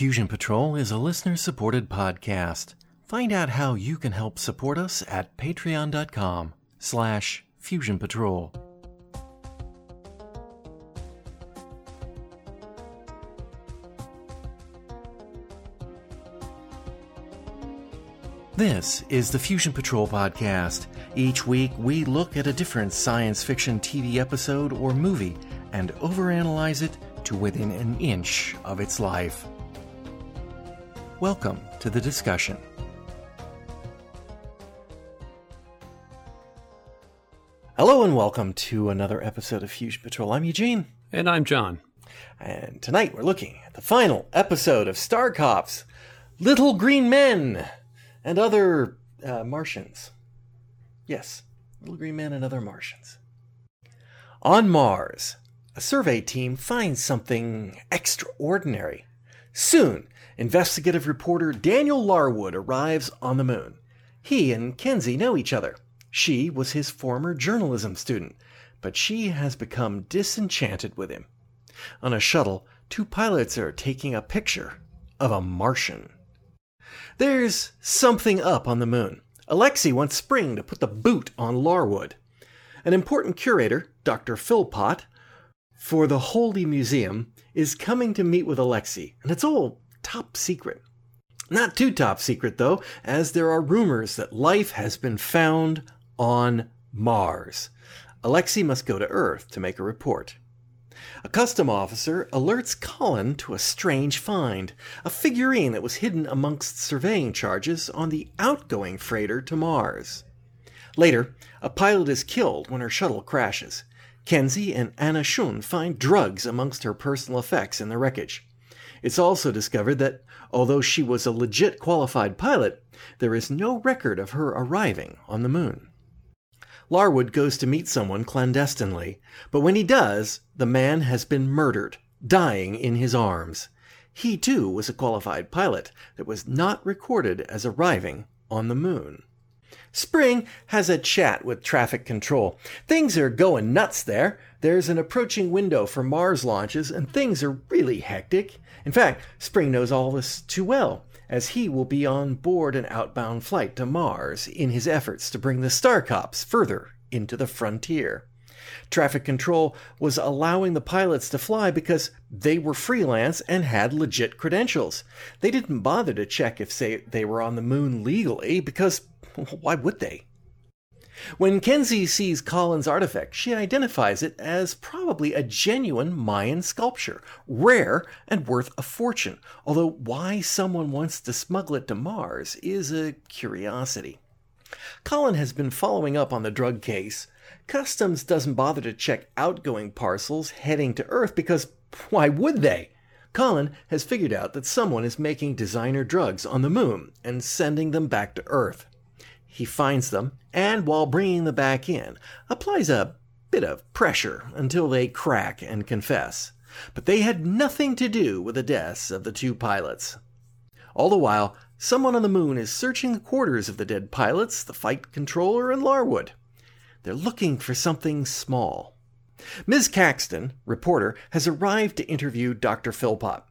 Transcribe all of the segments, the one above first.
Fusion Patrol is a listener-supported podcast. Find out how you can help support us at patreon.com/Fusion Patrol. This is the Fusion Patrol podcast. Each week, we look at a different science fiction TV episode or movie and overanalyze it to within an inch of its life. Welcome to the discussion. Hello and welcome to another episode of Fusion Patrol. I'm Eugene. And I'm John. And tonight we're looking at the final episode of Star Cops, Little Green Men. And other Martians. Yes, Little Green Men and Other Martians. On Mars, a survey team finds something extraordinary. Soon, investigative reporter Daniel Larwood arrives on the moon. He and Kenzie know each other. She was his former journalism student, but she has become disenchanted with him. On a shuttle, two pilots are taking a picture of a Martian. There's something up on the moon. Alexei wants Spring to put the boot on Larwood. An important curator, Dr. Philpott, for the Holy Museum, is coming to meet with Alexei, and it's all top secret. Not too top secret, though, as there are rumors that life has been found on Mars. Alexei must go to Earth to make a report. A custom officer alerts Colin to a strange find, a figurine that was hidden amongst surveying charges on the outgoing freighter to Mars. Later, a pilot is killed when her shuttle crashes. Kenzie and Anna Shoun find drugs amongst her personal effects in the wreckage. It's also discovered that, although she was a legit qualified pilot, there is no record of her arriving on the moon. Larwood goes to meet someone clandestinely, but when he does, the man has been murdered, dying in his arms. He, too, was a qualified pilot that was not recorded as arriving on the moon. Spring has a chat with traffic control. Things are going nuts there. There's an approaching window for Mars launches, and things are really hectic. In fact, Spring knows all this too well, as he will be on board an outbound flight to Mars in his efforts to bring the Star Cops further into the frontier. Traffic control was allowing the pilots to fly because they were freelance and had legit credentials. They didn't bother to check if they were on the moon legally because why would they? When Kenzie sees Colin's artifact, she identifies it as probably a genuine Mayan sculpture, rare and worth a fortune, although why someone wants to smuggle it to Mars is a curiosity. Colin has been following up on the drug case. Customs doesn't bother to check outgoing parcels heading to Earth because why would they? Colin has figured out that someone is making designer drugs on the moon and sending them back to Earth. He finds them, and while bringing them back in, applies a bit of pressure until they crack and confess. But they had nothing to do with the deaths of the two pilots. All the while, someone on the moon is searching the quarters of the dead pilots, the flight controller, and Larwood. They're looking for something small. Ms. Caxton, reporter, has arrived to interview Dr. Philpott.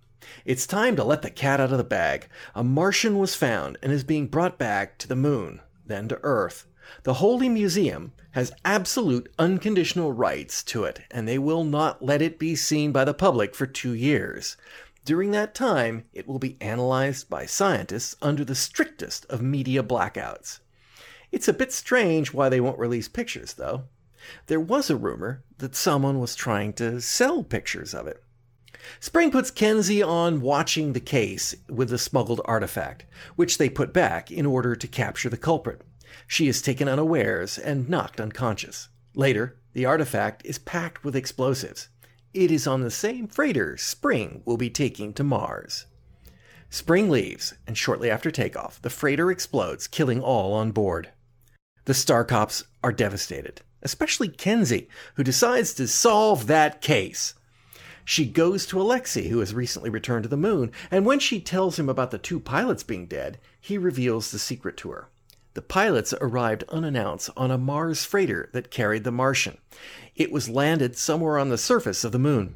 It's time to let the cat out of the bag. A Martian was found and is being brought back to the moon, then to Earth. The Holy Museum has absolute unconditional rights to it, and they will not let it be seen by the public for 2 years. During that time, it will be analyzed by scientists under the strictest of media blackouts. It's a bit strange why they won't release pictures, though. There was a rumor that someone was trying to sell pictures of it. Spring puts Kenzie on watching the case with the smuggled artifact, which they put back in order to capture the culprit. She is taken unawares and knocked unconscious. Later, the artifact is packed with explosives. It is on the same freighter Spring will be taking to Mars. Spring leaves, and shortly after takeoff, the freighter explodes, killing all on board. The Star Cops are devastated, especially Kenzie, who decides to solve that case. She goes to Alexei, who has recently returned to the moon, and when she tells him about the two pilots being dead, he reveals the secret to her. The pilots arrived unannounced on a Mars freighter that carried the Martian. It was landed somewhere on the surface of the moon.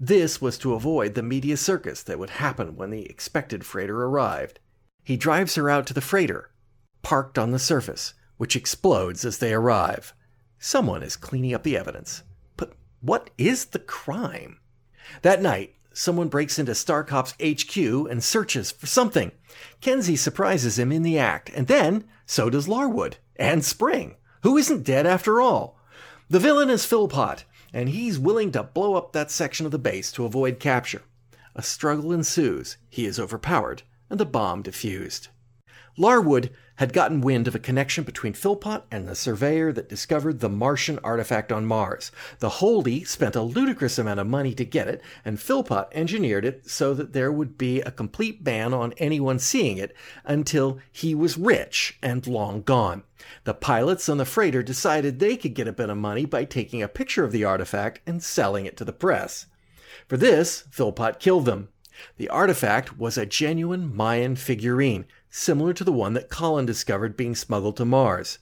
This was to avoid the media circus that would happen when the expected freighter arrived. He drives her out to the freighter, parked on the surface, which explodes as they arrive. Someone is cleaning up the evidence. But what is the crime? That night, someone breaks into Star Cops HQ and searches for something. Kenzie surprises him in the act, and then so does Larwood and Spring, who isn't dead after all. The villain is Philpott, and he's willing to blow up that section of the base to avoid capture. A struggle ensues. He is overpowered, and the bomb defused. Larwood had gotten wind of a connection between Philpott and the surveyor that discovered the Martian artifact on Mars. The holdie spent a ludicrous amount of money to get it, and Philpott engineered it so that there would be a complete ban on anyone seeing it until he was rich and long gone. The pilots on the freighter decided they could get a bit of money by taking a picture of the artifact and selling it to the press. For this, Philpott killed them. The artifact was a genuine Mayan figurine, similar to the one that Colin discovered being smuggled to Mars.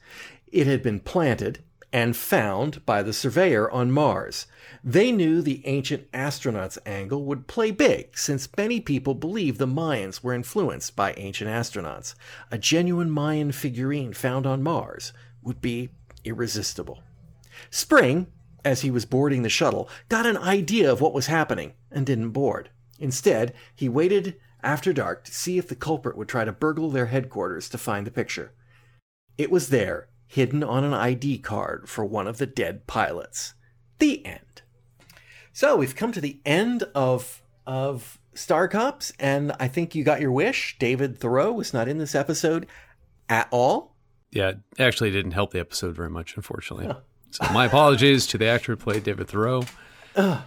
It had been planted and found by the surveyor on Mars. They knew the ancient astronauts angle would play big, since many people believe the Mayans were influenced by ancient astronauts. A genuine Mayan figurine found on Mars would be irresistible. Spring, as he was boarding the shuttle, got an idea of what was happening and didn't board. Instead, he waited after dark to see if the culprit would try to burgle their headquarters to find the picture. It was there, hidden on an ID card for one of the dead pilots. The end. So we've come to the end of Star Cops, and I think you got your wish. David Thoreau was not in this episode at all. Yeah, it actually didn't help the episode very much, unfortunately. Oh. So my apologies to the actor who played David Thoreau. Oh.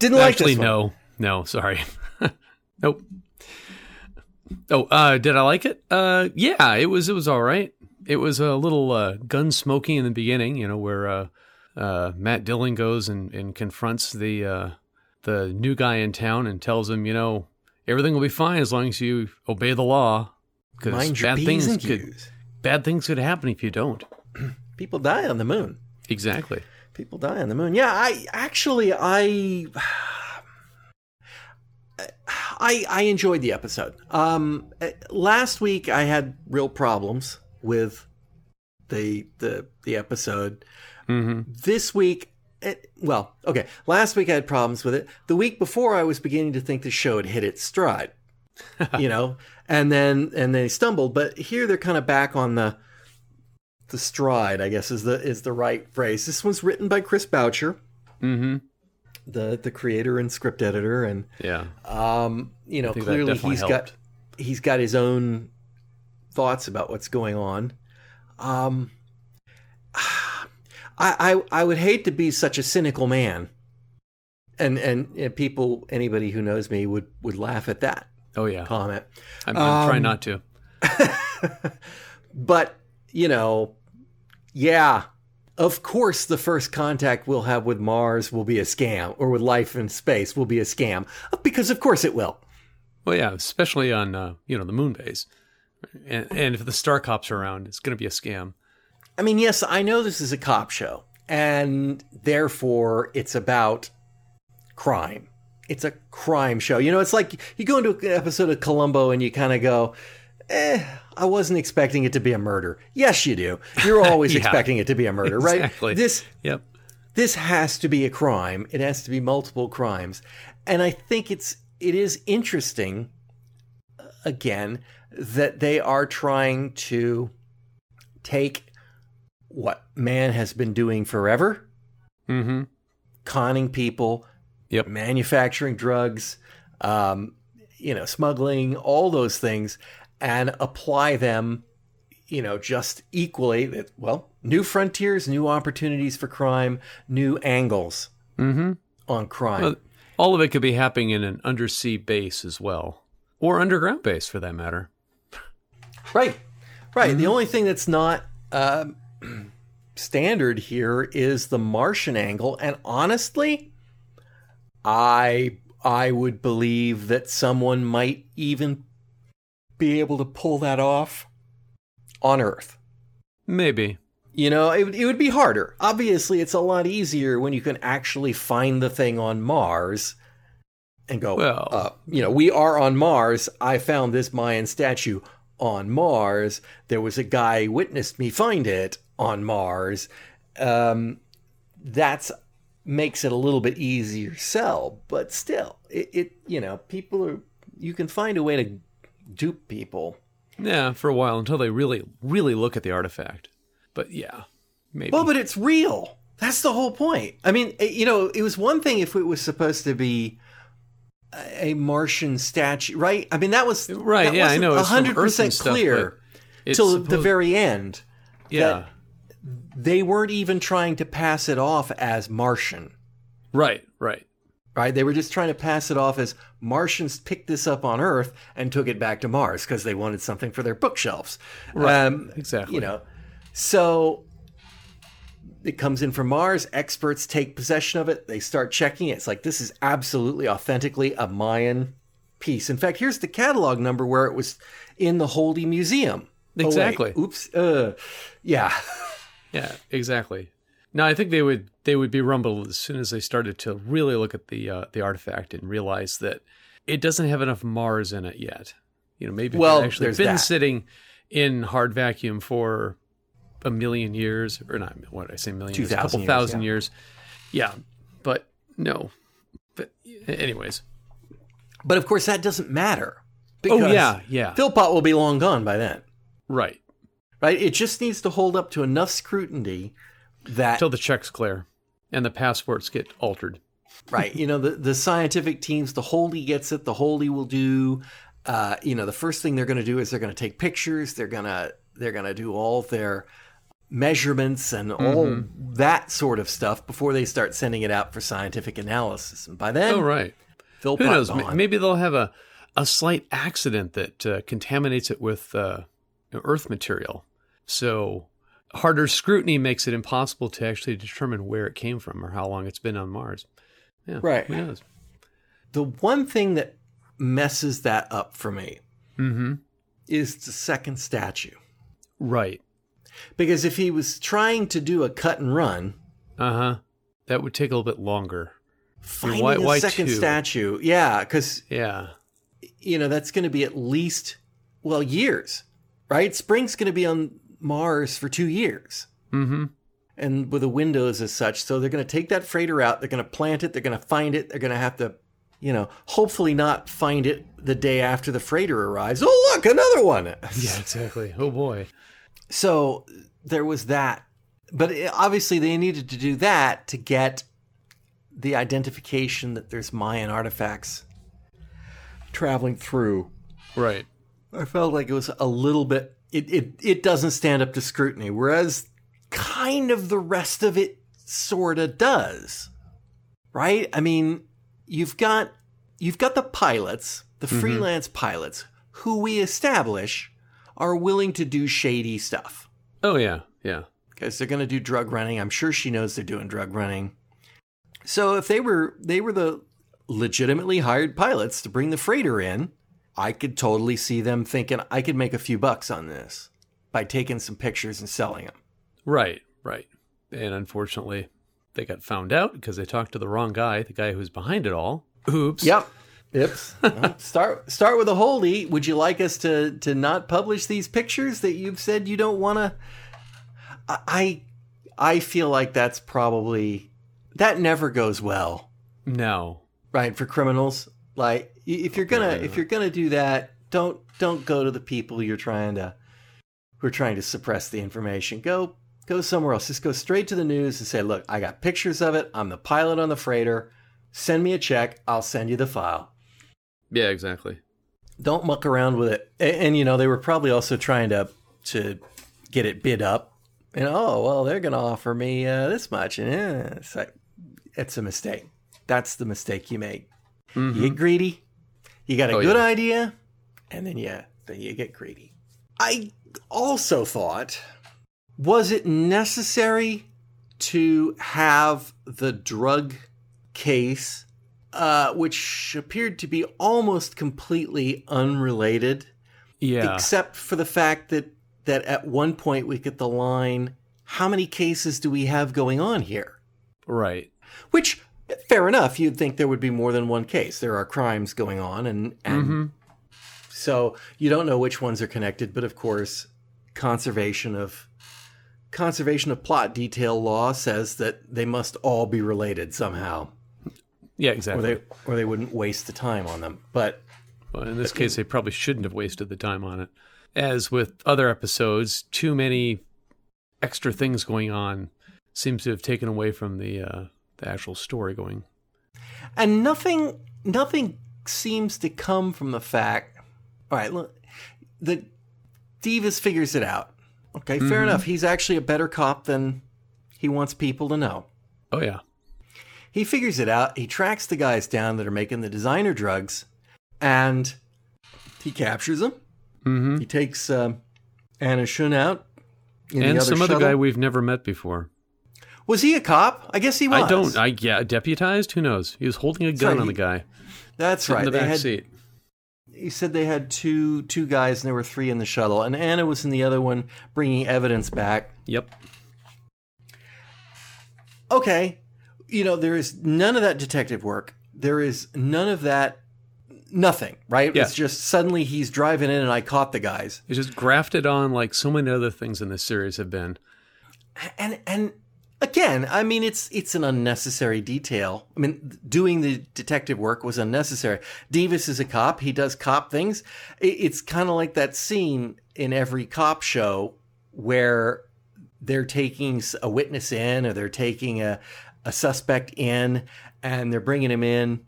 Didn't like actually, this one. No, sorry. Nope. Oh, did I like it? Yeah, it was all right. It was a little gun smoking in the beginning, you know, where Matt Dillon goes and confronts the new guy in town and tells him, you know, everything will be fine as long as you obey the law. Because bad things could happen if you don't. People die on the moon. Exactly. People die on the moon. Yeah, I enjoyed the episode. Last week I had real problems with the episode. Mm-hmm. This week, last week I had problems with it. The week before I was beginning to think the show had hit its stride, you know, and then they stumbled. But here they're kind of back on the stride, I guess is the right phrase. This one's written by Chris Boucher. Mm-hmm. The creator and script editor, and yeah, you know, clearly he's got his own thoughts about what's going on. I would hate to be such a cynical man, and people, anybody who knows me would laugh at that. Oh yeah, comment. I'm trying not to, but you know, yeah. Of course, the first contact we'll have with Mars will be a scam, or with life in space will be a scam, because of course it will. Well, yeah, especially on the moon base, and if the Star Cops are around, it's going to be a scam. I mean, yes, I know this is a cop show, and therefore it's about crime. It's a crime show. You know, it's like you go into an episode of Columbo and you kind of go, I wasn't expecting it to be a murder. Yes, you do. You're always expecting it to be a murder, right? Exactly. This has to be a crime. It has to be multiple crimes. And I think it is interesting, again, that they are trying to take what man has been doing forever, mm-hmm. conning people, yep. manufacturing drugs, smuggling, all those things, and apply them, you know, just equally. Well, new frontiers, new opportunities for crime, new angles mm-hmm. on crime. Well, all of it could be happening in an undersea base as well, or underground base for that matter. Right. Mm-hmm. The only thing that's not standard here is the Martian angle. And honestly, I would believe that someone might even be able to pull that off on Earth. Maybe. You know, it would be harder. Obviously, it's a lot easier when you can actually find the thing on Mars and go, well, you know, we are on Mars. I found this Mayan statue on Mars. There was a guy who witnessed me find it on Mars. That's makes it a little bit easier sell, but still, it you know, people are, you can find a way to dupe people. Yeah, for a while until they really, really look at the artifact. But yeah, maybe. Well, but it's real. That's the whole point. I mean, you know, it was one thing if it was supposed to be a Martian statue, right? I mean, that was right. That yeah, I know. It's 100% clear till the very end. Yeah, they weren't even trying to pass it off as Martian. Right. They were just trying to pass it off as Martians picked this up on Earth and took it back to Mars because they wanted something for their bookshelves. Right. Exactly. You know. So it comes in from Mars. Experts take possession of it. They start checking it. It's like, this is absolutely authentically a Mayan piece. In fact, here's the catalog number where it was in the Holdy Museum. Exactly. Oh, oops. Yeah. Yeah, exactly. Now, I think they would be rumbled as soon as they started to really look at the artifact and realize that it doesn't have enough Mars in it yet. You know, maybe it's actually been sitting in hard vacuum for a million years, or not, what did I say, million years? A couple years, thousand years. Yeah, but no. But anyways. But of course, that doesn't matter. Because Philpott will be long gone by then. Right. It just needs to hold up to enough scrutiny that... till the checks clear and the passports get altered. Right. You know, the scientific teams, the Holdy gets it, the Holdy will do, you know, the first thing they're going to do is they're going to take pictures. They're going to do all their measurements and all that sort of stuff before they start sending it out for scientific analysis. And by then, Philpott, who knows? Gone. Maybe they'll have a slight accident that contaminates it with Earth material. So harder scrutiny makes it impossible to actually determine where it came from or how long it's been on Mars. Yeah, right. Who knows? The one thing that messes that up for me is the second statue. Right. Because if he was trying to do a cut and run... that would take a little bit longer. Finding why second statue. Yeah, because... yeah. You know, that's going to be at least, years, right? Spring's going to be on Mars for 2 years. And with the windows as such. So they're going to take that freighter out. They're going to plant it. They're going to find it. They're going to have to, you know, hopefully not find it the day after the freighter arrives. Oh, look, another one. Yeah, exactly. Oh, boy. So there was that. But obviously they needed to do that to get the identification that there's Mayan artifacts traveling through. Right. I felt like it was a little bit, it doesn't stand up to scrutiny, whereas kind of the rest of it sort of does. Right? I mean, you've got the pilots, the freelance pilots, who we establish are willing to do shady stuff. Oh, yeah. Yeah. Because they're going to do drug running. I'm sure she knows they're doing drug running. So if they were the legitimately hired pilots to bring the freighter in, I could totally see them thinking, I could make a few bucks on this by taking some pictures and selling them. Right. And unfortunately, they got found out because they talked to the wrong guy, the guy who's behind it all. Oops. Yep. Well, start with a Holdy. Would you like us to not publish these pictures that you've said you don't want to? I feel like that's probably, that never goes well. No. Right, for criminals. Like, if you're gonna do that, don't go to the people who are trying to suppress the information. Go somewhere else. Just go straight to the news and say, look, I got pictures of it. I'm the pilot on the freighter. Send me a check. I'll send you the file. Yeah, exactly. Don't muck around with it. And you know, they were probably also trying to get it bid up. And, they're going to offer me this much. And it's like, it's a mistake. That's the mistake you make. You get greedy. You got a good idea. And then you get greedy. I also thought... was it necessary to have the drug case, which appeared to be almost completely unrelated? Yeah. Except for the fact that at one point we get the line, how many cases do we have going on here? Right. Which, fair enough, you'd think there would be more than one case. There are crimes going on, and mm-hmm. so you don't know which ones are connected. But of course, conservation of plot detail law says that they must all be related somehow. Yeah, exactly. Or they wouldn't waste the time on them. But in this case, they probably shouldn't have wasted the time on it. As with other episodes, too many extra things going on seems to have taken away from the actual story going. And nothing seems to come from the fact. All right, look, the Devis figures it out. Okay, fair mm-hmm. enough. He's actually a better cop than he wants people to know. Oh, yeah. He figures it out. He tracks the guys down that are making the designer drugs, and he captures them. Mm-hmm. He takes Anna Shoun out. And some other guy we've never met before. Was he a cop? I guess he was. Yeah, deputized? Who knows? He was holding a gun on the guy. That's right. In the back seat. He said they had two guys, and there were three in the shuttle. And Anna was in the other one, bringing evidence back. Yep. Okay. You know, there is none of that detective work. There is none of that, nothing, right? Yeah. It's just suddenly he's driving in and I caught the guys. It's just grafted on like so many other things in this series have been. And again, I mean, it's an unnecessary detail. I mean, doing the detective work was unnecessary. Devis is a cop. He does cop things. It's kind of like that scene in every cop show where they're taking a witness in or they're taking a suspect in, and they're bringing him in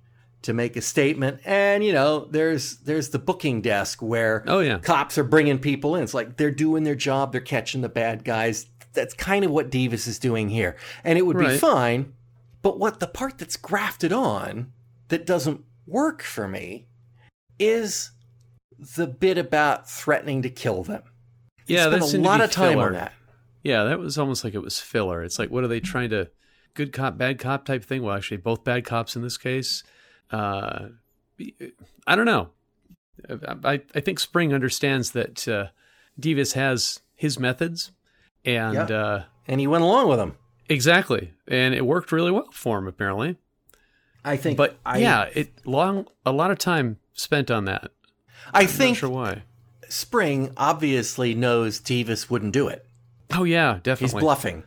to make a statement. And, you know, there's the booking desk where cops are bringing people in. It's like they're doing their job. They're catching the bad guys. That's kind of what Devis is doing here. And it would be fine. But what the part that's grafted on that doesn't work for me is the bit about threatening to kill them. Yeah, they spent a lot of time on that. Yeah, that was almost like it was filler. It's like, what are they trying to... good cop, bad cop type thing. Well, actually, both bad cops in this case. I don't know. I think Spring understands that Devis has his methods. And he went along with them. Exactly. And it worked really well for him, apparently. I think. But a lot of time spent on that. I'm not sure why. Spring obviously knows Devis wouldn't do it. Oh, yeah, definitely. He's bluffing.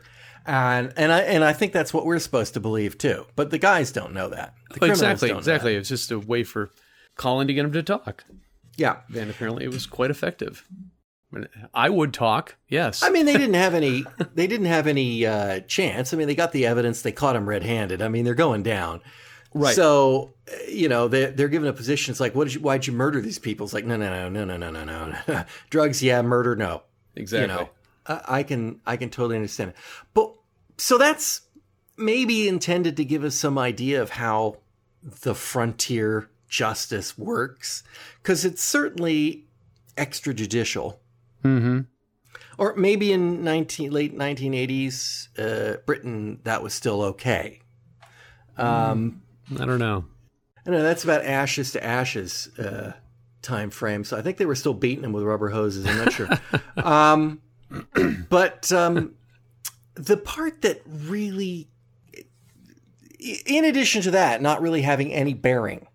And I think that's what we're supposed to believe too. But the guys don't know that. The criminals don't know exactly. It's just a way for Colin to get him to talk. Yeah. And apparently it was quite effective. I would talk. Yes. I mean, they didn't have any. They didn't have any chance. I mean, they got the evidence. They caught him red-handed. I mean, they're going down. Right. So you know they're given a position. It's like, why'd you murder these people? It's like, no. Drugs, yeah. Murder, no. Exactly. You know? I can totally understand it. But so that's maybe intended to give us some idea of how the frontier justice works, because it's certainly extrajudicial. Mm-hmm. Or maybe in late 1980s Britain, that was still okay. I don't know. I know that's about ashes to ashes time frame. So I think they were still beating them with rubber hoses. I'm not sure. But the part that really, in addition to that, not really having any bearing,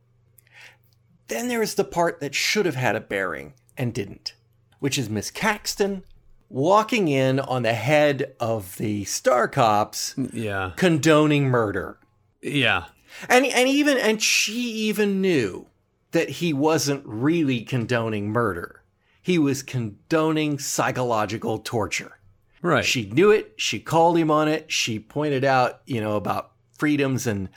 then there is the part that should have had a bearing and didn't, which is Ms. Caxton walking in on the head of the Star Cops, condoning murder. Yeah. And she even knew that he wasn't really condoning murder. He was condoning psychological torture. Right. She knew it. She called him on it. She pointed out, you know, about freedoms and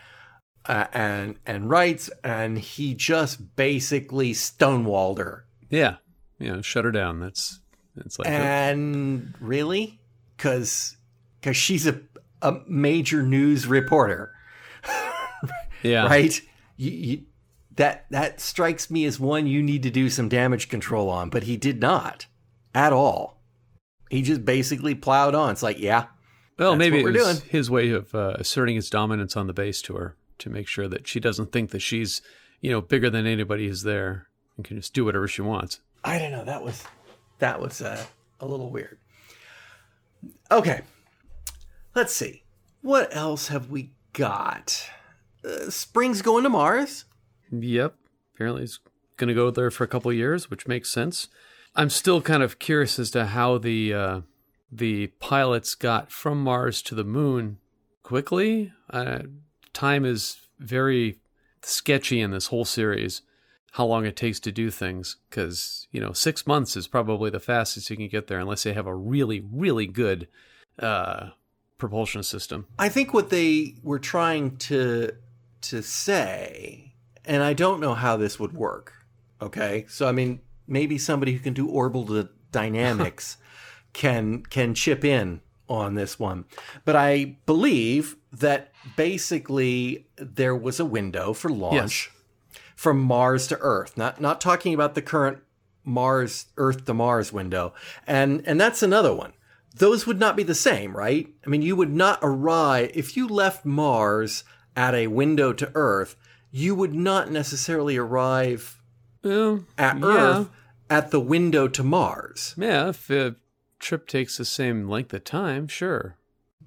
rights, and he just basically stonewalled her. Yeah. You know, shut her down. That's like. And it. Really, because she's a major news reporter. Yeah. Right. You That strikes me as one you need to do some damage control on, but he did not at all. He just basically plowed on. It's like, yeah. Well, maybe it was his way of asserting his dominance on the base to her to make sure that she doesn't think that she's, you know, bigger than anybody who's there and can just do whatever she wants. I don't know. That was a little weird. Okay. Let's see. What else have we got? Spring's going to Mars. Yep. Apparently it's going to go there for a couple of years, which makes sense. I'm still kind of curious as to how the pilots got from Mars to the moon quickly. Time is very sketchy in this whole series, how long it takes to do things, because, 6 months is probably the fastest you can get there unless they have a really, really good propulsion system. I think what they were trying to say, and I don't know how this would work, okay? So, maybe somebody who can do orbital dynamics can chip in on this one. But I believe that basically there was a window for launch from Mars to Earth. Not talking about the current Earth to Mars window. And that's another one. Those would not be the same, right? You would not arrive, if you left Mars at a window to Earth, you would not necessarily arrive at Earth at the window to Mars. Yeah, if a trip takes the same length of time, sure.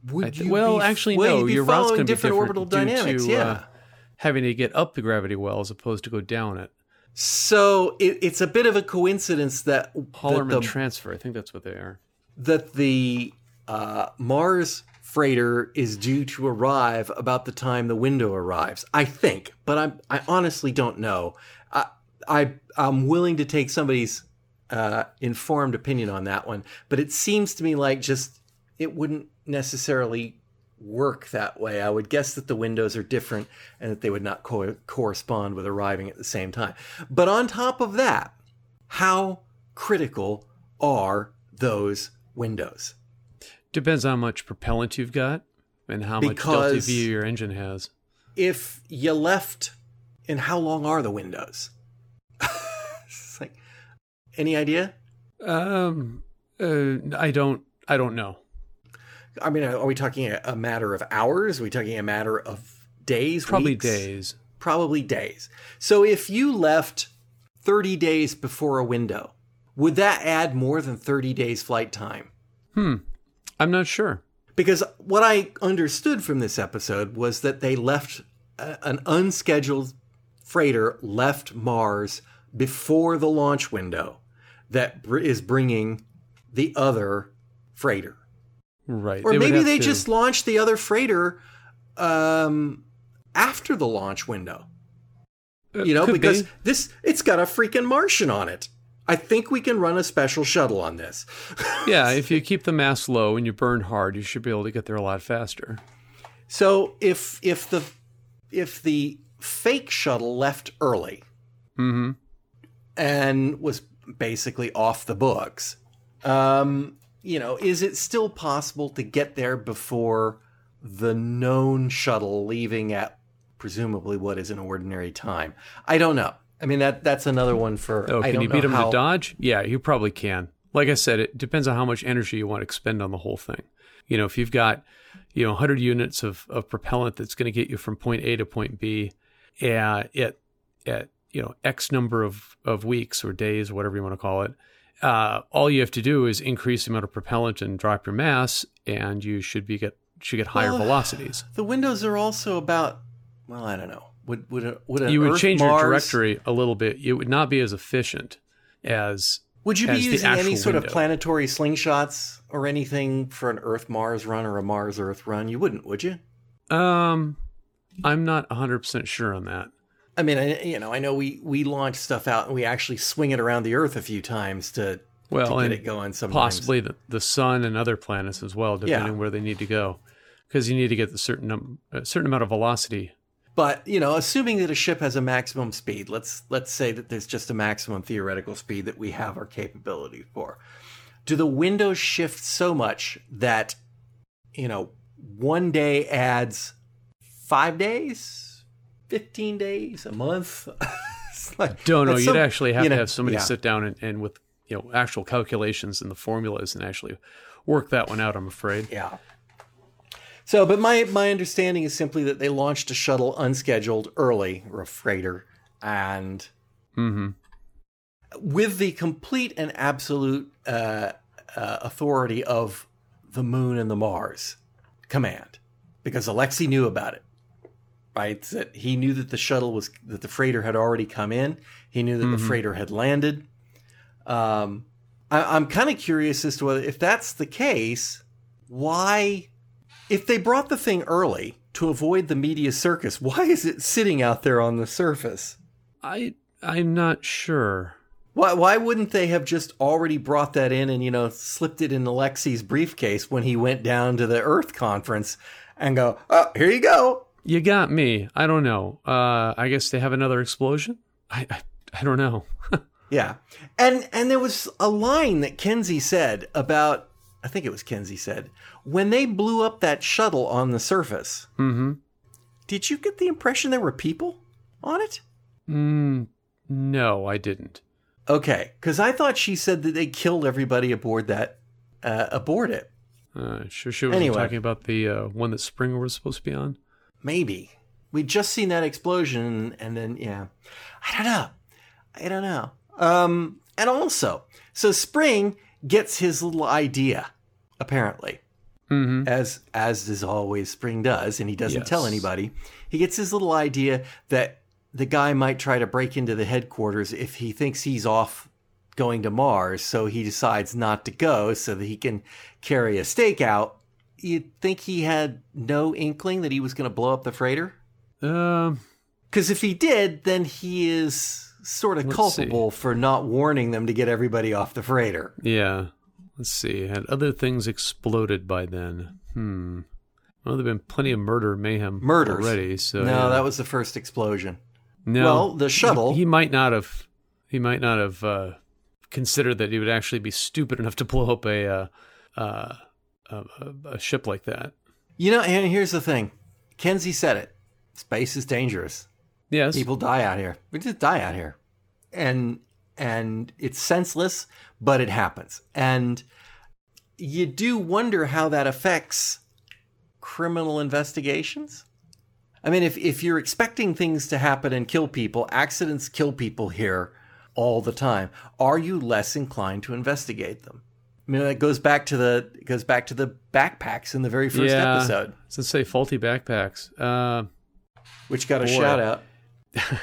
Your route's going to be different orbital dynamics due to having to get up the gravity well as opposed to go down it. So it's a bit of a coincidence that Hallerman transfer, I think that's what they are. That the Mars freighter is due to arrive about the time the window arrives, I think. But I honestly don't know. I'm willing to take somebody's informed opinion on that one. But it seems to me like it wouldn't necessarily work that way. I would guess that the windows are different and that they would not correspond with arriving at the same time. But on top of that, how critical are those windows? Depends on how much propellant you've got and how much delta V your engine has. If you left, and how long are the windows? It's like, any idea? I don't know. Are we talking a matter of hours? Are we talking a matter of days? Probably weeks? Days. Probably days. So if you left 30 days before a window, would that add more than 30 days flight time? I'm not sure. Because what I understood from this episode was that they left an unscheduled freighter left Mars before the launch window that is bringing the other freighter. Right. Or maybe they just launched the other freighter after the launch window. Because it's got a freaking Martian on it. I think we can run a special shuttle on this. Yeah, if you keep the mass low and you burn hard, you should be able to get there a lot faster. So if the fake shuttle left early and was basically off the books, is it still possible to get there before the known shuttle leaving at presumably what is an ordinary time? I don't know. That's another one for... Oh, can you beat them to dodge? Yeah, you probably can. Like I said, it depends on how much energy you want to expend on the whole thing. If you've got 100 units of propellant that's going to get you from point A to point B at X number of weeks or days, whatever you want to call it, all you have to do is increase the amount of propellant and drop your mass, and you should get higher velocities. The windows are also about... Well, I don't know. Would you change your directory a little bit? It would not be as efficient as. Would you be using any sort of planetary slingshots or anything for an Earth-Mars run or a Mars-Earth run? You wouldn't, would you? I'm not 100% sure on that. I know we launch stuff out and we actually swing it around the Earth a few times to get it going sometimes. Possibly the sun and other planets as well, depending where they need to go, because you need to get a certain amount of velocity. But, assuming that a ship has a maximum speed, let's say that there's just a maximum theoretical speed that we have our capability for. Do the windows shift so much that, one day adds 5 days, 15 days, a month? Don't know. You'd actually have to have somebody sit down and with, actual calculations and the formulas and actually work that one out, I'm afraid. Yeah. So, but my understanding is simply that they launched a shuttle unscheduled early, or a freighter, and with the complete and absolute authority of the moon and the Mars command, because Alexei knew about it, right? That he knew that the shuttle was, that the freighter had already come in. He knew that the freighter had landed. I'm kind of curious as to whether, if that's the case, why, if they brought the thing early to avoid the media circus, why is it sitting out there on the surface? I'm not sure. Why wouldn't they have just already brought that in and, you know, slipped it in Alexei's briefcase when he went down to the Earth conference and go, oh, here you go. You got me. I don't know. I guess they have another explosion. I don't know. Yeah. And there was a line that Kenzie said about, I think it was Kenzie said, when they blew up that shuttle on the surface, did you get the impression there were people on it? No, I didn't. Okay, because I thought she said that they killed everybody aboard that, aboard it. Sure wasn't talking about the one that Spring was supposed to be on? Maybe. We'd just seen that explosion, and then, yeah. I don't know. And also, so Spring gets his little idea, apparently, as is always Spring does, and he doesn't tell anybody. He gets his little idea that the guy might try to break into the headquarters if he thinks he's off going to Mars, so he decides not to go so that he can carry a stake out. You'd think he had no inkling that he was going to blow up the freighter? Because if he did, then he is sort of culpable for not warning them to get everybody off the freighter. Yeah. Let's see. Had other things exploded by then? Well, there've been plenty of murders already. So no, that was the first explosion. No. Well, the shuttle. He might not have. He might not have considered that he would actually be stupid enough to blow up a ship like that. You know, and here's the thing. Kenzie said it. Space is dangerous. Yes. People die out here. We just die out here. And it's senseless, but it happens. And you do wonder how that affects criminal investigations. I mean, if you're expecting things to happen and kill people, accidents kill people here all the time. Are you less inclined to investigate them? I mean, that goes back to the backpacks in the very first episode. Let's say faulty backpacks. Which got a shout out.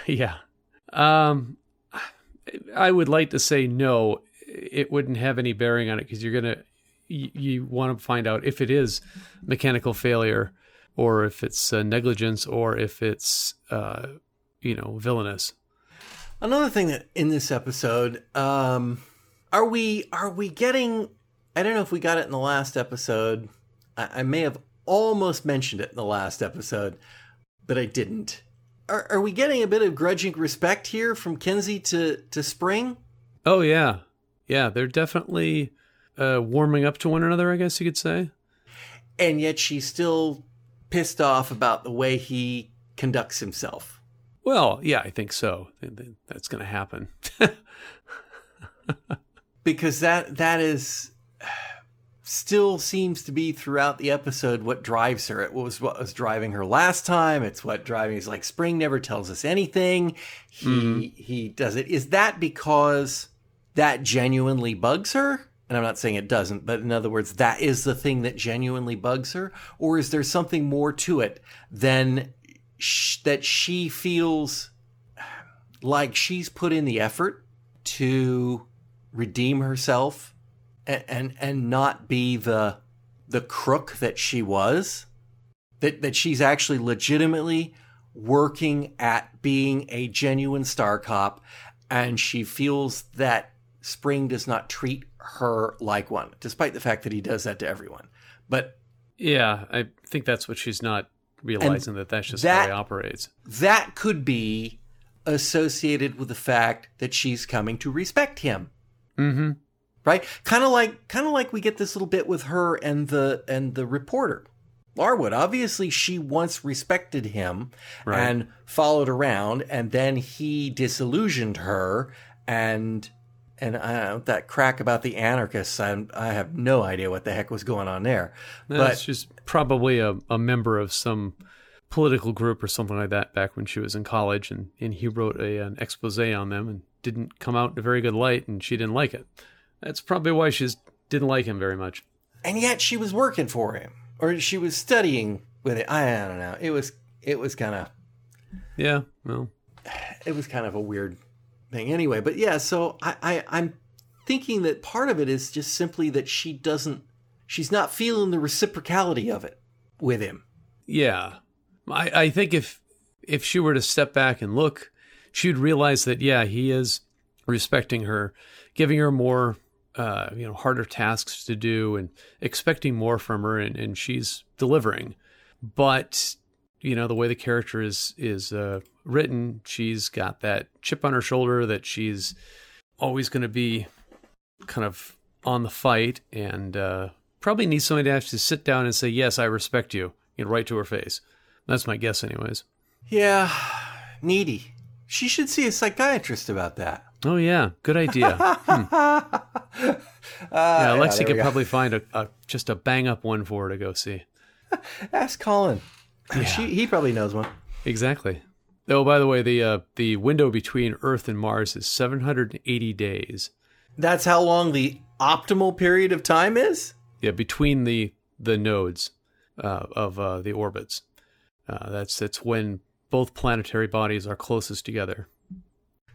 Yeah. I would like to say no, it wouldn't have any bearing on it because you want to find out if it is mechanical failure or if it's negligence or if it's, villainous. Another thing that in this episode, are we getting, I don't know if we got it in the last episode. I may have almost mentioned it in the last episode, but I didn't. Are we getting a bit of grudging respect here from Kenzie to Spring? Oh, yeah. Yeah, they're definitely warming up to one another, I guess you could say. And yet she's still pissed off about the way he conducts himself. Well, yeah, I think so. That's going to happen. Because that is still seems to be throughout the episode what drives her. It was what was driving her last time. It's what driving is like Spring never tells us anything. He does it. Is that because that genuinely bugs her? And I'm not saying it doesn't, but in other words, that is the thing that genuinely bugs her? Or is there something more to it than that she feels like she's put in the effort to redeem herself? And not be the crook that she was, that she's actually legitimately working at being a genuine star cop, and she feels that Spring does not treat her like one, despite the fact that he does that to everyone. But yeah, I think that's what she's not realizing, that that's just how he operates. That could be associated with the fact that she's coming to respect him. Mm-hmm. Right, kind of like we get this little bit with her and the reporter, Larwood. Obviously, she once respected him and followed around, and then he disillusioned her. And that crack about the anarchists, I have no idea what the heck was going on there. That's just probably a member of some political group or something like that back when she was in college, and he wrote an expose on them and didn't come out in a very good light, and she didn't like it. That's probably why she didn't like him very much. And yet she was working for him. or she was studying with it. I don't know. It was kind of, yeah, well, it was kind of a weird thing anyway. But yeah, so I'm thinking that part of it is just simply that she's not feeling the reciprocality of it with him. Yeah, I think if she were to step back and look, she'd realize that, yeah, he is respecting her, giving her more, harder tasks to do and expecting more from her, and she's delivering. But, the way the character is written, she's got that chip on her shoulder that she's always going to be kind of on the fight, and probably needs somebody to actually sit down and say, yes, I respect you, right to her face. That's my guess anyways. Yeah, needy. She should see a psychiatrist about that. Oh, yeah. Good idea. Yeah, Alexei could probably find a bang-up one for her to go see. Ask Colin. Yeah. He probably knows one. Exactly. Oh, by the way, the window between Earth and Mars is 780 days. That's how long the optimal period of time is? Yeah, between the nodes of the orbits. That's when both planetary bodies are closest together.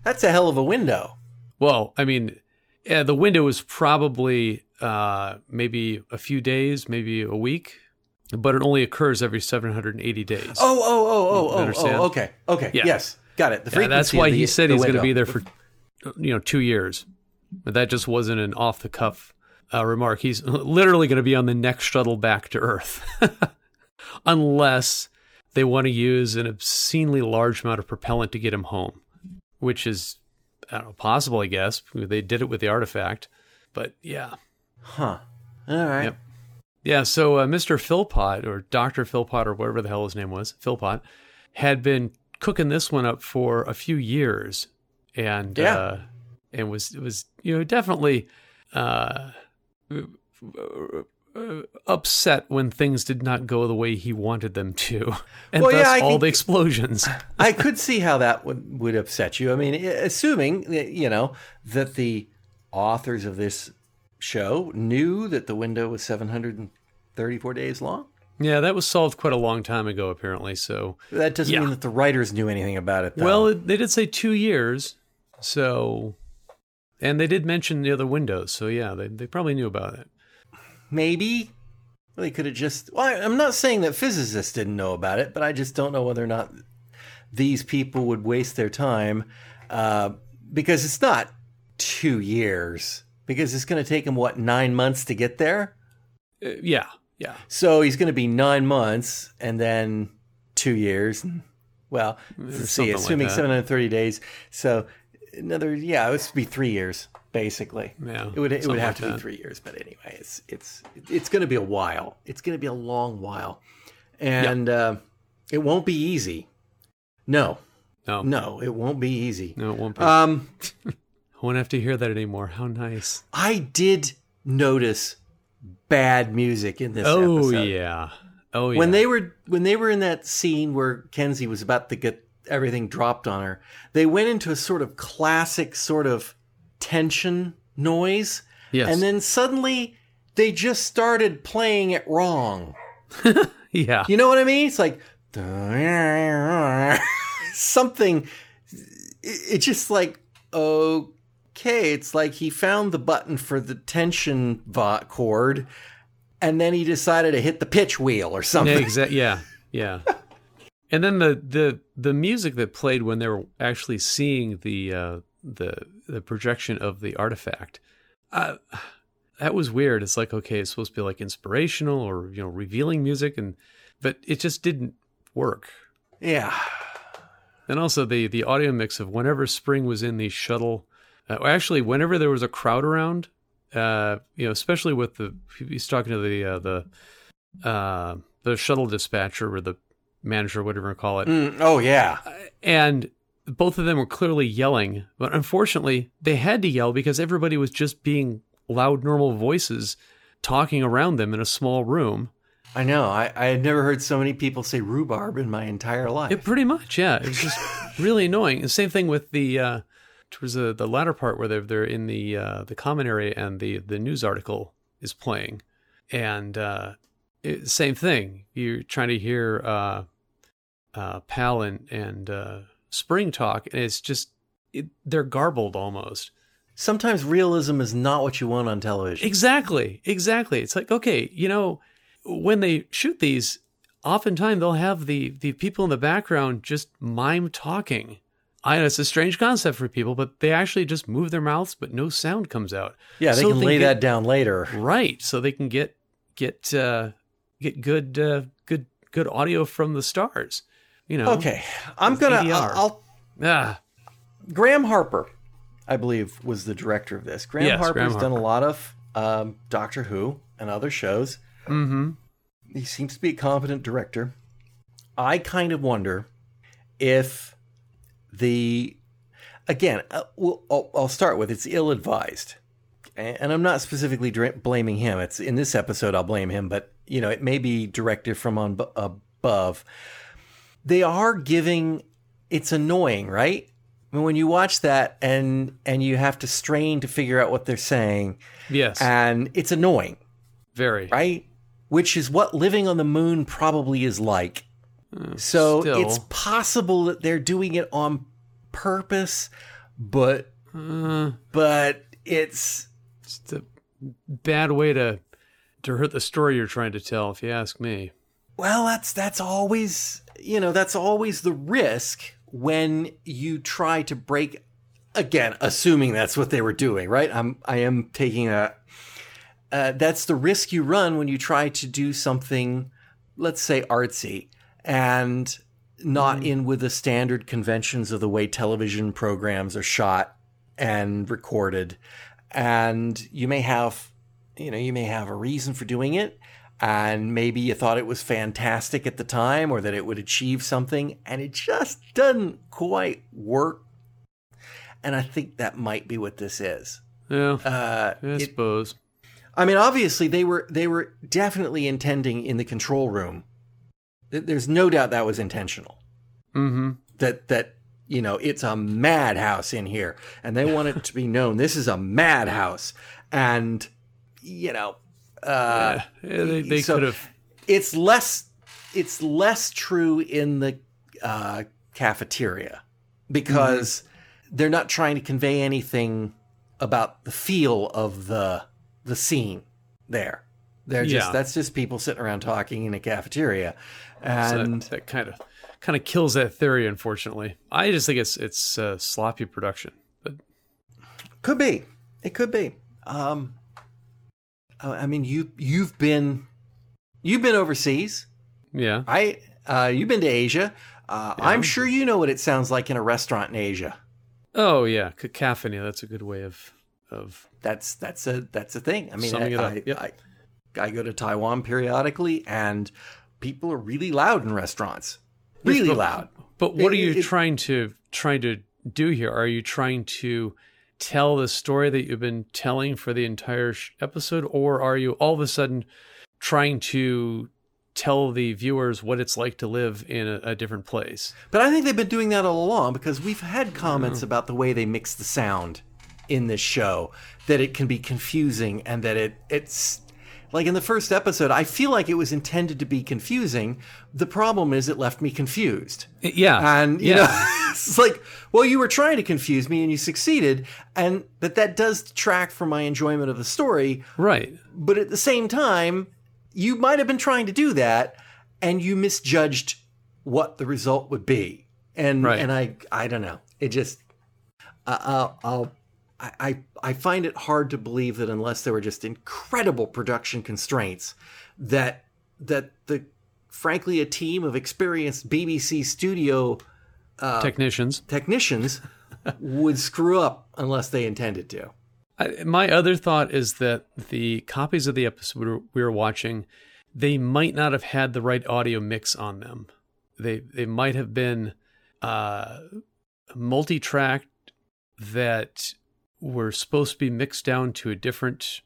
That's a hell of a window. Well, I mean, the window is probably maybe a few days, maybe a week, but it only occurs every 780 days. Oh, okay. Okay, yeah. Yes, got it. The frequency, that's why he said he's going to be there for 2 years. But that just wasn't an off-the-cuff remark. He's literally going to be on the next shuttle back to Earth. Unless they want to use an obscenely large amount of propellant to get him home. Which is, I don't know, possible, I guess. They did it with the artifact, but yeah. Huh. All right. Yep. Yeah, so Mr. Philpott, or Dr. Philpott, or whatever the hell his name was, Philpott, had been cooking this one up for a few years, and and was definitely upset when things did not go the way he wanted them to, and the explosions. I could see how that would upset you. I mean, assuming that, that the authors of this show knew that the window was 734 days long. Yeah, that was solved quite a long time ago, apparently. So that doesn't mean that the writers knew anything about it, though. Well, they did say 2 years, so, and they did mention the other windows. So yeah, they probably knew about it. Maybe they could have just... Well, I'm not saying that physicists didn't know about it, but I just don't know whether or not these people would waste their time because it's not 2 years. Because it's going to take him, 9 months to get there? Yeah. So he's going to be 9 months and then 2 years. Well, let's see, assuming 730 days. So another, it would be 3 years. Basically, yeah, it would have to be 3 years, but anyway, it's going to be a while. It's going to be a long while, and it won't be easy. No, it won't be easy. No, it won't be. I won't have to hear that anymore. How nice! I did notice bad music in this episode. Oh yeah. When they were in that scene where Kenzie was about to get everything dropped on her, they went into a sort of classic sort of tension noise. Yes. And then suddenly they just started playing it wrong. Yeah. You know what I mean? It's like something. It's just like, okay. It's like he found the button for the tension chord and then he decided to hit the pitch wheel or something. Yeah. And then the music that played when they were actually seeing the projection of the artifact, that was weird. It's like, okay, it's supposed to be like inspirational or revealing music, but it just didn't work. Yeah. And also the audio mix of whenever Spring was in the shuttle, whenever there was a crowd around, especially with he's talking to the shuttle dispatcher or the manager, whatever you call it. Oh yeah. And both of them were clearly yelling, but unfortunately they had to yell because everybody was just being loud, normal voices talking around them in a small room. I know. I had never heard so many people say rhubarb in my entire life. It pretty much, yeah. It was just really annoying. And same thing with the latter part where they're in the common area and the news article is playing. And same thing. You're trying to hear Pal and Spring talk, and it's just they're garbled almost. Sometimes realism is not what you want on television. Exactly. It's like, okay, when they shoot these, oftentimes they'll have the people in the background just mime talking. I know it's a strange concept for people, but they actually just move their mouths, but no sound comes out. Yeah, they can lay that down later. Right, so they can get good audio from the stars. Okay, I'm gonna. Graeme Harper, I believe, was the director of this. Graeme Harper's done a lot of Doctor Who and other shows. Mm-hmm. He seems to be a competent director. I kind of wonder if I'll start with it's ill-advised, and I'm not specifically blaming him. It's in this episode I'll blame him, but it may be directive from on above. They are giving. It's annoying, right? I mean, when you watch that and you have to strain to figure out what they're saying. Yes, and it's annoying. Very right, which is what living on the moon probably is like. So still, it's possible that they're doing it on purpose, but it's just a bad way to hurt the story you're trying to tell, if you ask me. Well, that's always the risk when you try to break. Again, assuming that's what they were doing, right? I am taking a. That's the risk you run when you try to do something, let's say, artsy, and not in with the standard conventions of the way television programs are shot and recorded. And you may have, a reason for doing it. And maybe you thought it was fantastic at the time or that it would achieve something. And it just doesn't quite work. And I think that might be what this is. Yeah, I suppose. I mean, obviously, they were definitely intending in the control room. There's no doubt that was intentional. Mm-hmm. That it's a madhouse in here, and they want it to be known this is a madhouse, and they could have. It's less true in the cafeteria because they're not trying to convey anything about the feel of the scene there. They're just that's just people sitting around talking in a cafeteria, and so that kind of kills that theory. Unfortunately, I just think it's sloppy production. But It could be. I mean, you've been overseas. Yeah. You've been to Asia. Yeah. I'm sure you know what it sounds like in a restaurant in Asia. Oh yeah, cacophony. That's a good way of. That's a thing. I mean, I go to Taiwan periodically, and people are really loud in restaurants. Really loud. But what are you trying to do here? Are you trying to tell the story that you've been telling for the entire episode, or are you all of a sudden trying to tell the viewers what it's like to live in a different place? But I think they've been doing that all along, because we've had comments about the way they mix the sound in this show, that it can be confusing, and that it's... Like in the first episode, I feel like it was intended to be confusing. The problem is it left me confused. Yeah. And, it's like, well, you were trying to confuse me and you succeeded. And that does detract from my enjoyment of the story. Right. But at the same time, you might have been trying to do that and you misjudged what the result would be. And I don't know. It just, I find it hard to believe that unless there were just incredible production constraints, that a team of experienced BBC studio technicians would screw up unless they intended to. My other thought is that the copies of the episode we were watching, they might not have had the right audio mix on them. They might have been multi-tracked that were supposed to be mixed down to a different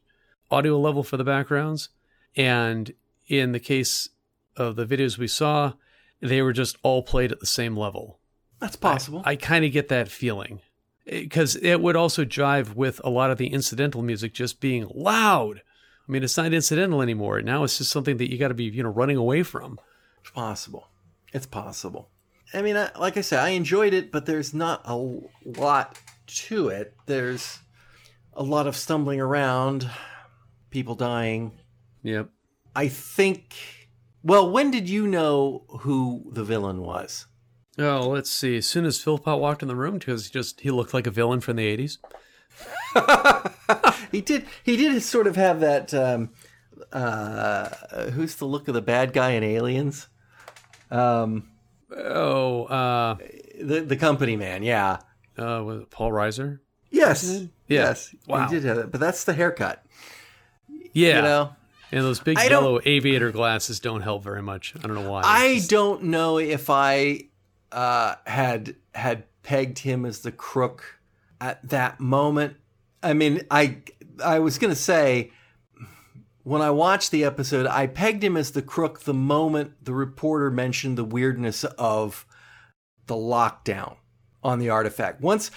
audio level for the backgrounds. And in the case of the videos we saw, they were just all played at the same level. That's possible. I kind of get that feeling because it would also jive with a lot of the incidental music just being loud I mean, it's not incidental anymore. Now it's just something that you got to be, you know, running away from. It's possible. It's possible. I mean, like I said, I enjoyed it, but there's not a lot to it. There's a lot of stumbling around, people dying. Yep. I think... Well, when did you know who the villain was? Oh, let's see. As soon as Philpott walked in the room, because he looked like a villain from the 80s. He did sort of have that, who's the look of the bad guy in Aliens? The company man, yeah. Was it Paul Reiser? Yes. Wow. He did have that, but that's the haircut. Yeah. You know? And those big yellow aviator glasses don't help very much. I don't know why. Don't know if I had pegged him as the crook at that moment. I mean, I was going to say, when I watched the episode, I pegged him as the crook the moment the reporter mentioned the weirdness of the lockdown on the artifact. Once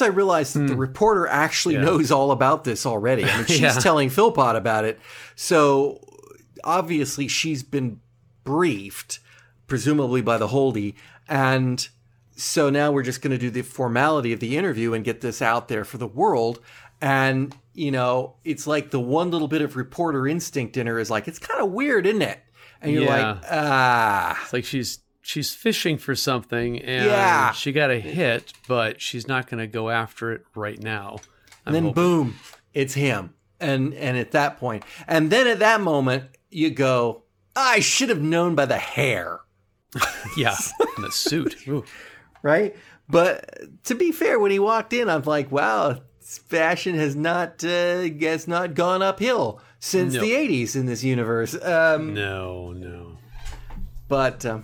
I realized that the reporter actually knows all about this already. I mean, she's telling Philpott about it. So obviously she's been briefed, presumably by the Holdy. And so now we're just going to do the formality of the interview and get this out there for the world. And, you know, it's like the one little bit of reporter instinct in her is like, it's kind of weird, isn't it? And you're like, ah. It's like she's fishing for something, and she got a hit, but she's not going to go after it right now. And then boom, it's him. And at that point, and then at that moment, you go, I should have known by the hair. Yeah, and the suit. Ooh. Right? But to be fair, when he walked in, I'm like, wow, fashion has not gone uphill since the 80s in this universe. No. But...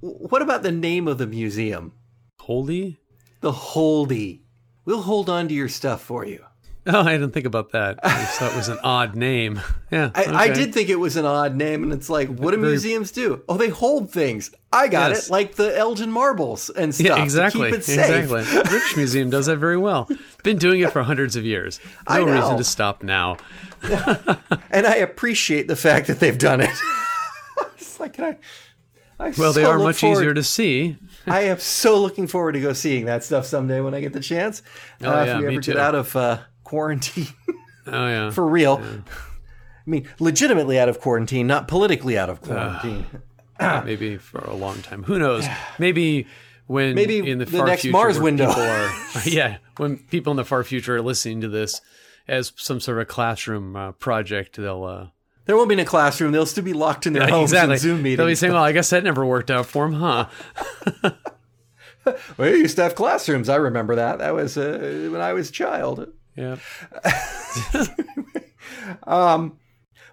what about the name of the museum? Holdy? The Holdy. We'll hold on to your stuff for you. Oh, I didn't think about that. I just thought it was an odd name. Yeah, I did think it was an odd name, and it's like, what do museums do? Oh, they hold things. I got it, like the Elgin marbles and stuff. Yeah, exactly. To keep it safe. Exactly. Rich Museum does that very well. Been doing it for hundreds of years. No reason to stop now. And I appreciate the fact that they've done it. It's like, they are much easier to see. I am so looking forward to go seeing that stuff someday when I get the chance. If we ever get out of quarantine. Oh, yeah. For real. Yeah. I mean, legitimately out of quarantine, not politically out of quarantine. Maybe for a long time. Who knows? Maybe in the far next future, Mars window. When people in the far future are listening to this as some sort of a classroom project, they'll... There won't be in a classroom. They'll still be locked in their homes in Zoom meetings. They'll be saying, well, I guess that never worked out for them, huh? Well, you used to have classrooms. I remember that. That was when I was a child. Yeah.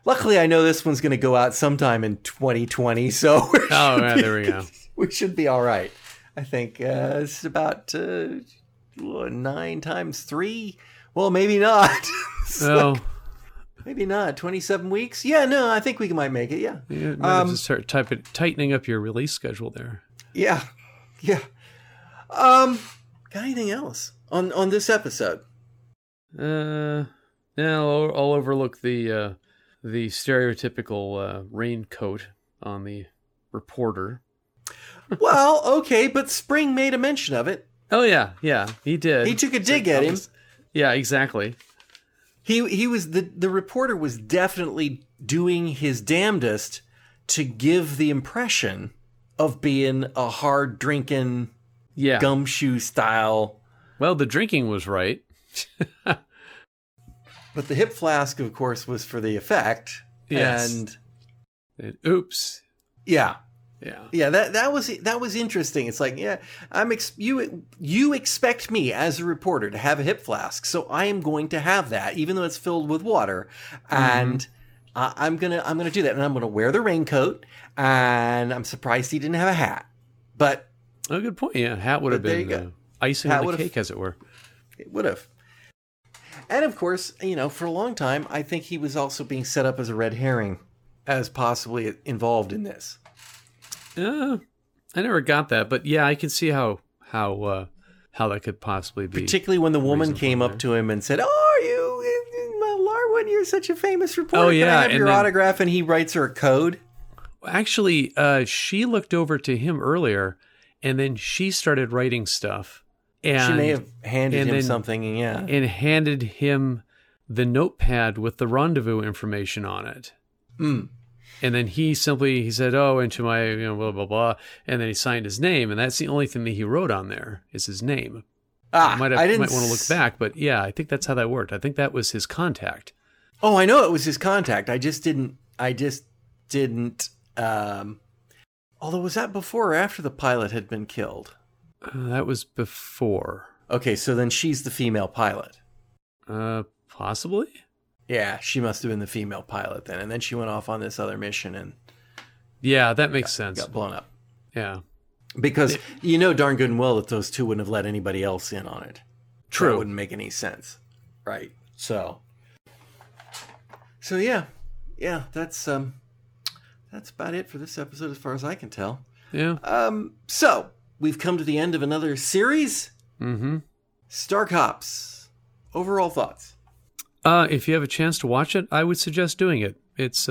Luckily, I know this one's going to go out sometime in 2020. So there we go. We should be all right. I think it's about 9 times 3. Well, maybe not. So... Maybe not. 27 weeks? Yeah, no, I think we might make it, yeah. Yeah, maybe just start tightening up your release schedule there. Yeah. Got anything else on this episode? No, I'll overlook the stereotypical raincoat on the reporter. Well, okay, but Spring made a mention of it. Oh, yeah, he did. He took a dig at him. Yeah, exactly. He was the reporter was definitely doing his damnedest to give the impression of being a hard drinking gumshoe style. Well, the drinking was right. But the hip flask, of course, was for the effect. Yes. And oops. Yeah. Yeah. Yeah, that was interesting. It's like, you expect me as a reporter to have a hip flask, so I am going to have that, even though it's filled with water, and I'm gonna do that, and I'm gonna wear the raincoat. And I'm surprised he didn't have a hat, but oh, good point. Yeah, hat would have been icing on the cake, as it were. It would have. And of course, you know, for a long time, I think he was also being set up as a red herring, as possibly involved in this. I never got that, but yeah, I can see how that could possibly be. Particularly when the woman came up to him and said, "Oh, are you when you're such a famous reporter? Oh, yeah. Can I have your autograph? And he writes her a code. Actually, she looked over to him earlier, and then she started writing stuff. And she may have handed him something, yeah. And handed him the notepad with the rendezvous information on it. Mm. And then he said, oh, into my, blah, blah, blah. And then he signed his name, and that's the only thing that he wrote on there is his name. I might want to look back, but yeah, I think that's how that worked. I think that was his contact. Oh, I know it was his contact. I just didn't. Although, was that before or after the pilot had been killed? That was before. Okay, so then she's the female pilot. Possibly? Yeah, she must have been the female pilot then. And then she went off on this other mission and... Yeah, that makes sense. Got blown up. Yeah. Because you know darn good and well that those two wouldn't have let anybody else in on it. True. That wouldn't make any sense. Right. So yeah. Yeah, that's about it for this episode as far as I can tell. Yeah. So, we've come to the end of another series. Mm-hmm. Star Cops. Overall thoughts? If you have a chance to watch it, I would suggest doing it. It's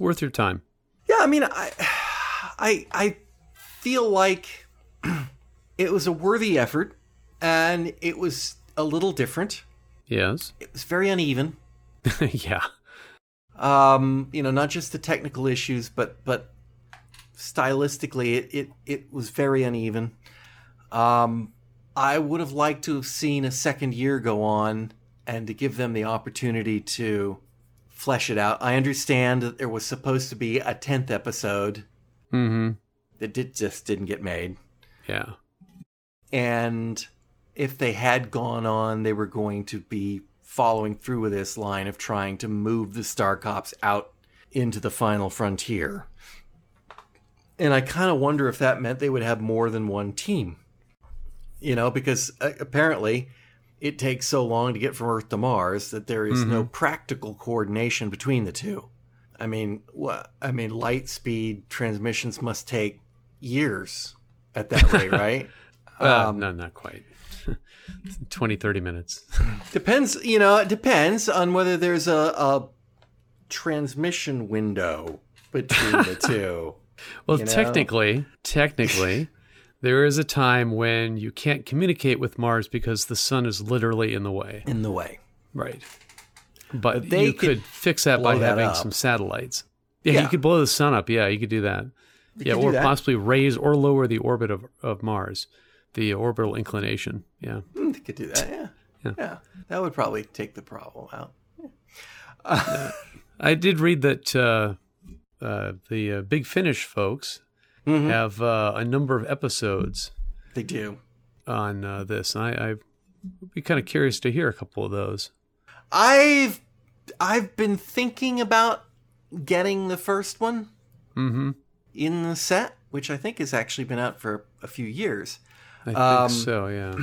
worth your time. Yeah, I mean, I feel like it was a worthy effort, and it was a little different. Yes, it was very uneven. Yeah, not just the technical issues, but stylistically, it was very uneven. I would have liked to have seen a second year go on. And to give them the opportunity to flesh it out. I understand that there was supposed to be a 10th episode mm-hmm. that just didn't get made. Yeah. And if they had gone on, they were going to be following through with this line of trying to move the Star Cops out into the final frontier. And I kind of wonder if that meant they would have more than one team. Because apparently... it takes so long to get from Earth to Mars that there is mm-hmm. no practical coordination between the two. I mean, light speed transmissions must take years at that rate, right? No, not quite. 20, 30 minutes. It depends on whether there's a transmission window between the two. Well, technically... There is a time when you can't communicate with Mars because the sun is literally in the way. In the way. Right. But you could fix that by having some satellites. Yeah, you could blow the sun up. Yeah, you could do that. Yeah, or possibly raise or lower the orbit of Mars, the orbital inclination. Yeah. They could do that, yeah. Yeah. That would probably take the problem out. Yeah. I did read that the Big Finish folks... Mm-hmm. have a number of episodes. They do. On this. I'd be kind of curious to hear a couple of those. I've been thinking about getting the first one mm-hmm. in the set, which I think has actually been out for a few years. I think so, yeah.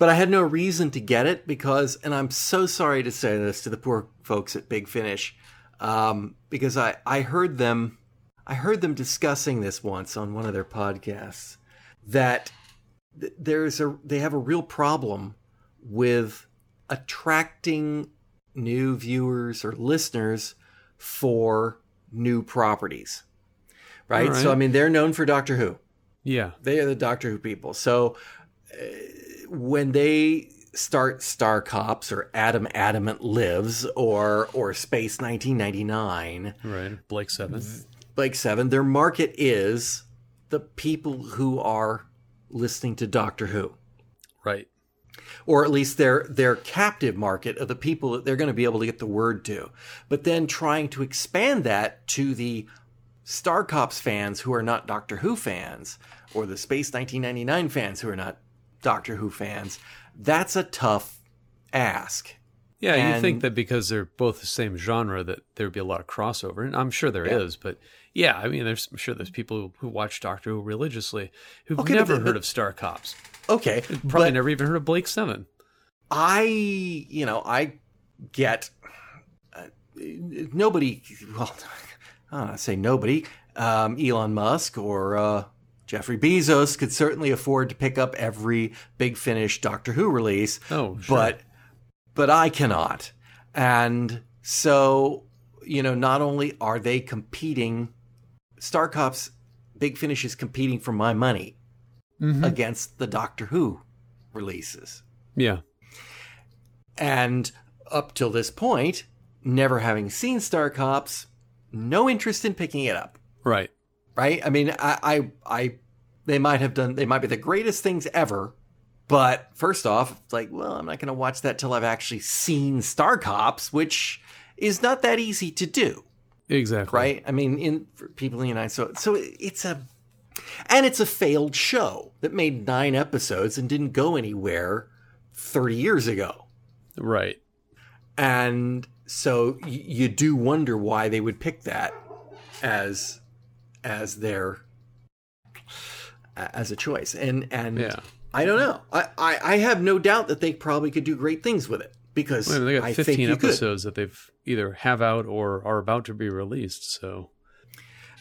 But I had no reason to get it because, and I'm so sorry to say this to the poor folks at Big Finish, because I heard them discussing this once on one of their podcasts that they have a real problem with attracting new viewers or listeners for new properties, right? Right. So, I mean, they're known for Doctor Who. Yeah. They are the Doctor Who people. So when they start Star Cops or Adam Adamant Lives or Space 1999. Right. Blake's 7. Like 7, their market is the people who are listening to Doctor Who. Right. Or at least their captive market of the people that they're going to be able to get the word to. But then trying to expand that to the Star Cops fans who are not Doctor Who fans, or the Space 1999 fans who are not Doctor Who fans, that's a tough ask. Yeah, you think that because they're both the same genre that there'd be a lot of crossover, and I'm sure there is, but yeah, I mean, I'm sure there's people who watch Doctor Who religiously who've never heard of Star Cops. Okay. Probably never even heard of Blake's 7. I get nobody, well, I don't know, say nobody, Elon Musk or Jeffrey Bezos could certainly afford to pick up every Big Finish Doctor Who release. Oh, sure. But I cannot. And So, you know, not only are they competing, Star Cops, Big Finish is competing for my money against the Doctor Who releases. Yeah. And up till this point, never having seen Star Cops, no interest in picking it up. Right. Right? I mean, they might have done, they might be the greatest things ever, but first off, it's like, well, I'm not going to watch that till I've actually seen Star Cops, which is not that easy to do. Exactly. Right? I mean, for people in the United States. So it's a failed show that made 9 episodes and didn't go anywhere 30 years ago. Right. And so you do wonder why they would pick that as a choice. And yeah. I don't know. I have no doubt that they probably could do great things with it because well, they got 15 episodes that they've either have out or are about to be released. So,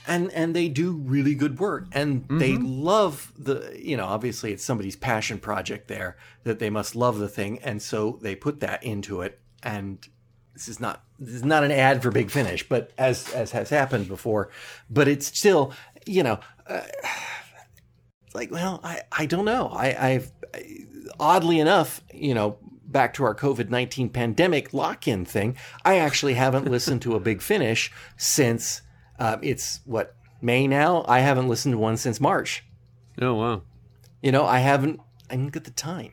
and they do really good work, and they love the, you know, obviously it's somebody's passion project there that they must love the thing, and so they put that into it. And this is not an ad for Big Finish, but as has happened before, but it's still, you know, like, well, I don't know. I've oddly enough, you know, back to our COVID-19 pandemic lock-in thing, I actually haven't listened to a Big Finish since it's what, May now? I haven't listened to one since March. Oh, wow. You know, I didn't get the time.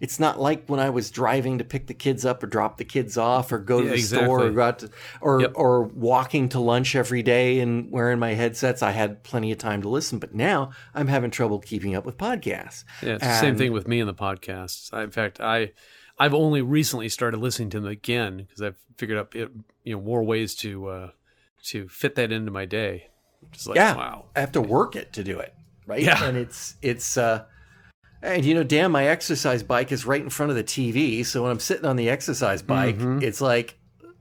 It's not like when I was driving to pick the kids up or drop the kids off or go to store or go out to, or walking to lunch every day and wearing my headsets. I had plenty of time to listen, but now I'm having trouble keeping up with podcasts. Yeah, it's the same thing with me and the podcasts. In fact, I've only recently started listening to them again because I've figured out more ways to fit that into my day. Just like, wow, I have to work it to do it, right? Yeah. And it's and, you know, damn, my exercise bike is right in front of the TV. So when I'm sitting on the exercise bike, it's like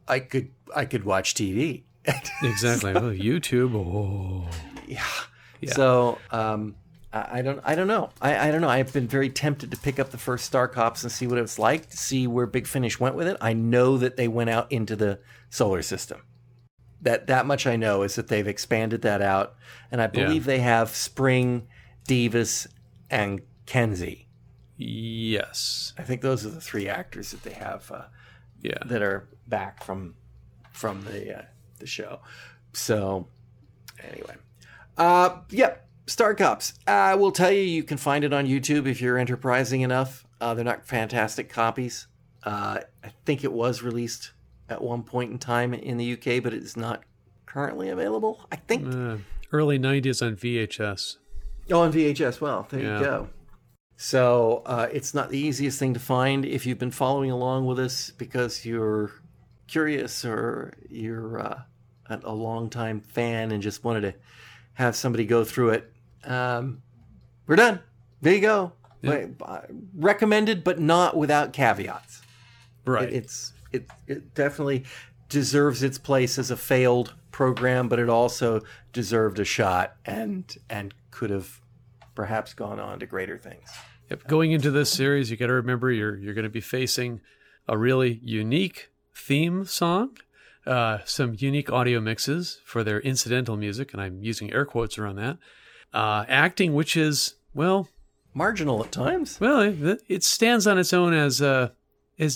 I could watch TV. Exactly. So, YouTube. Oh. Yeah. So I don't know. I don't know. I've been very tempted to pick up the first Star Cops and see what it's like, to see where Big Finish went with it. I know that they went out into the solar system. That much I know is that they've expanded that out. And I believe they have Spring, Devis, and Kenzie. Yes. I think those are the 3 actors that they have that are back from the show. So anyway. Star Cops. I will tell you can find it on YouTube if you're enterprising enough. They're not fantastic copies. I think it was released at one point in time in the UK, but it is not currently available, I think. Early 90s on VHS. Oh, on VHS. Well, there you go. So it's not the easiest thing to find if you've been following along with us because you're curious or you're a longtime fan and just wanted to have somebody go through it. We're done. There you go. Yeah. Recommended, but not without caveats. Right. It definitely deserves its place as a failed program, but it also deserved a shot and could have perhaps gone on to greater things. Yep. Going into this series, you got to remember you're going to be facing a really unique theme song, some unique audio mixes for their incidental music, and I'm using air quotes around that. Acting, which is marginal at times. Well, it stands on its own as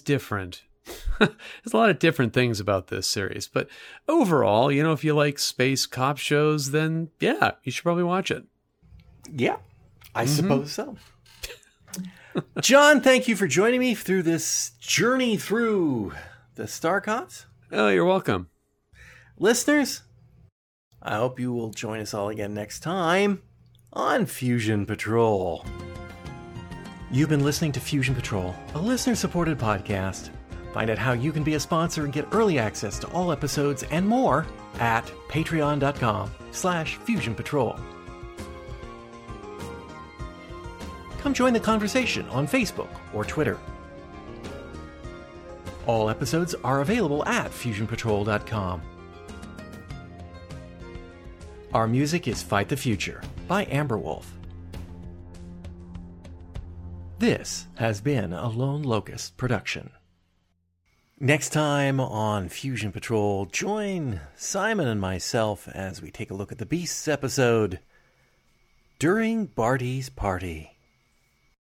different. There's a lot of different things about this series, but overall, you know, if you like space cop shows, then you should probably watch it. Yeah. I suppose so. John, thank you for joining me through this journey through the Star Cops. Oh, you're welcome. Listeners, I hope you will join us all again next time on Fusion Patrol. You've been listening to Fusion Patrol, a listener-supported podcast. Find out how you can be a sponsor and get early access to all episodes and more at patreon.com/Fusion Patrol. Come join the conversation on Facebook or Twitter. All episodes are available at FusionPatrol.com. Our music is Fight the Future by Amberwolf. This has been a Lone Locust production. Next time on Fusion Patrol, join Simon and myself as we take a look at the Beasts episode, During Barty's Party.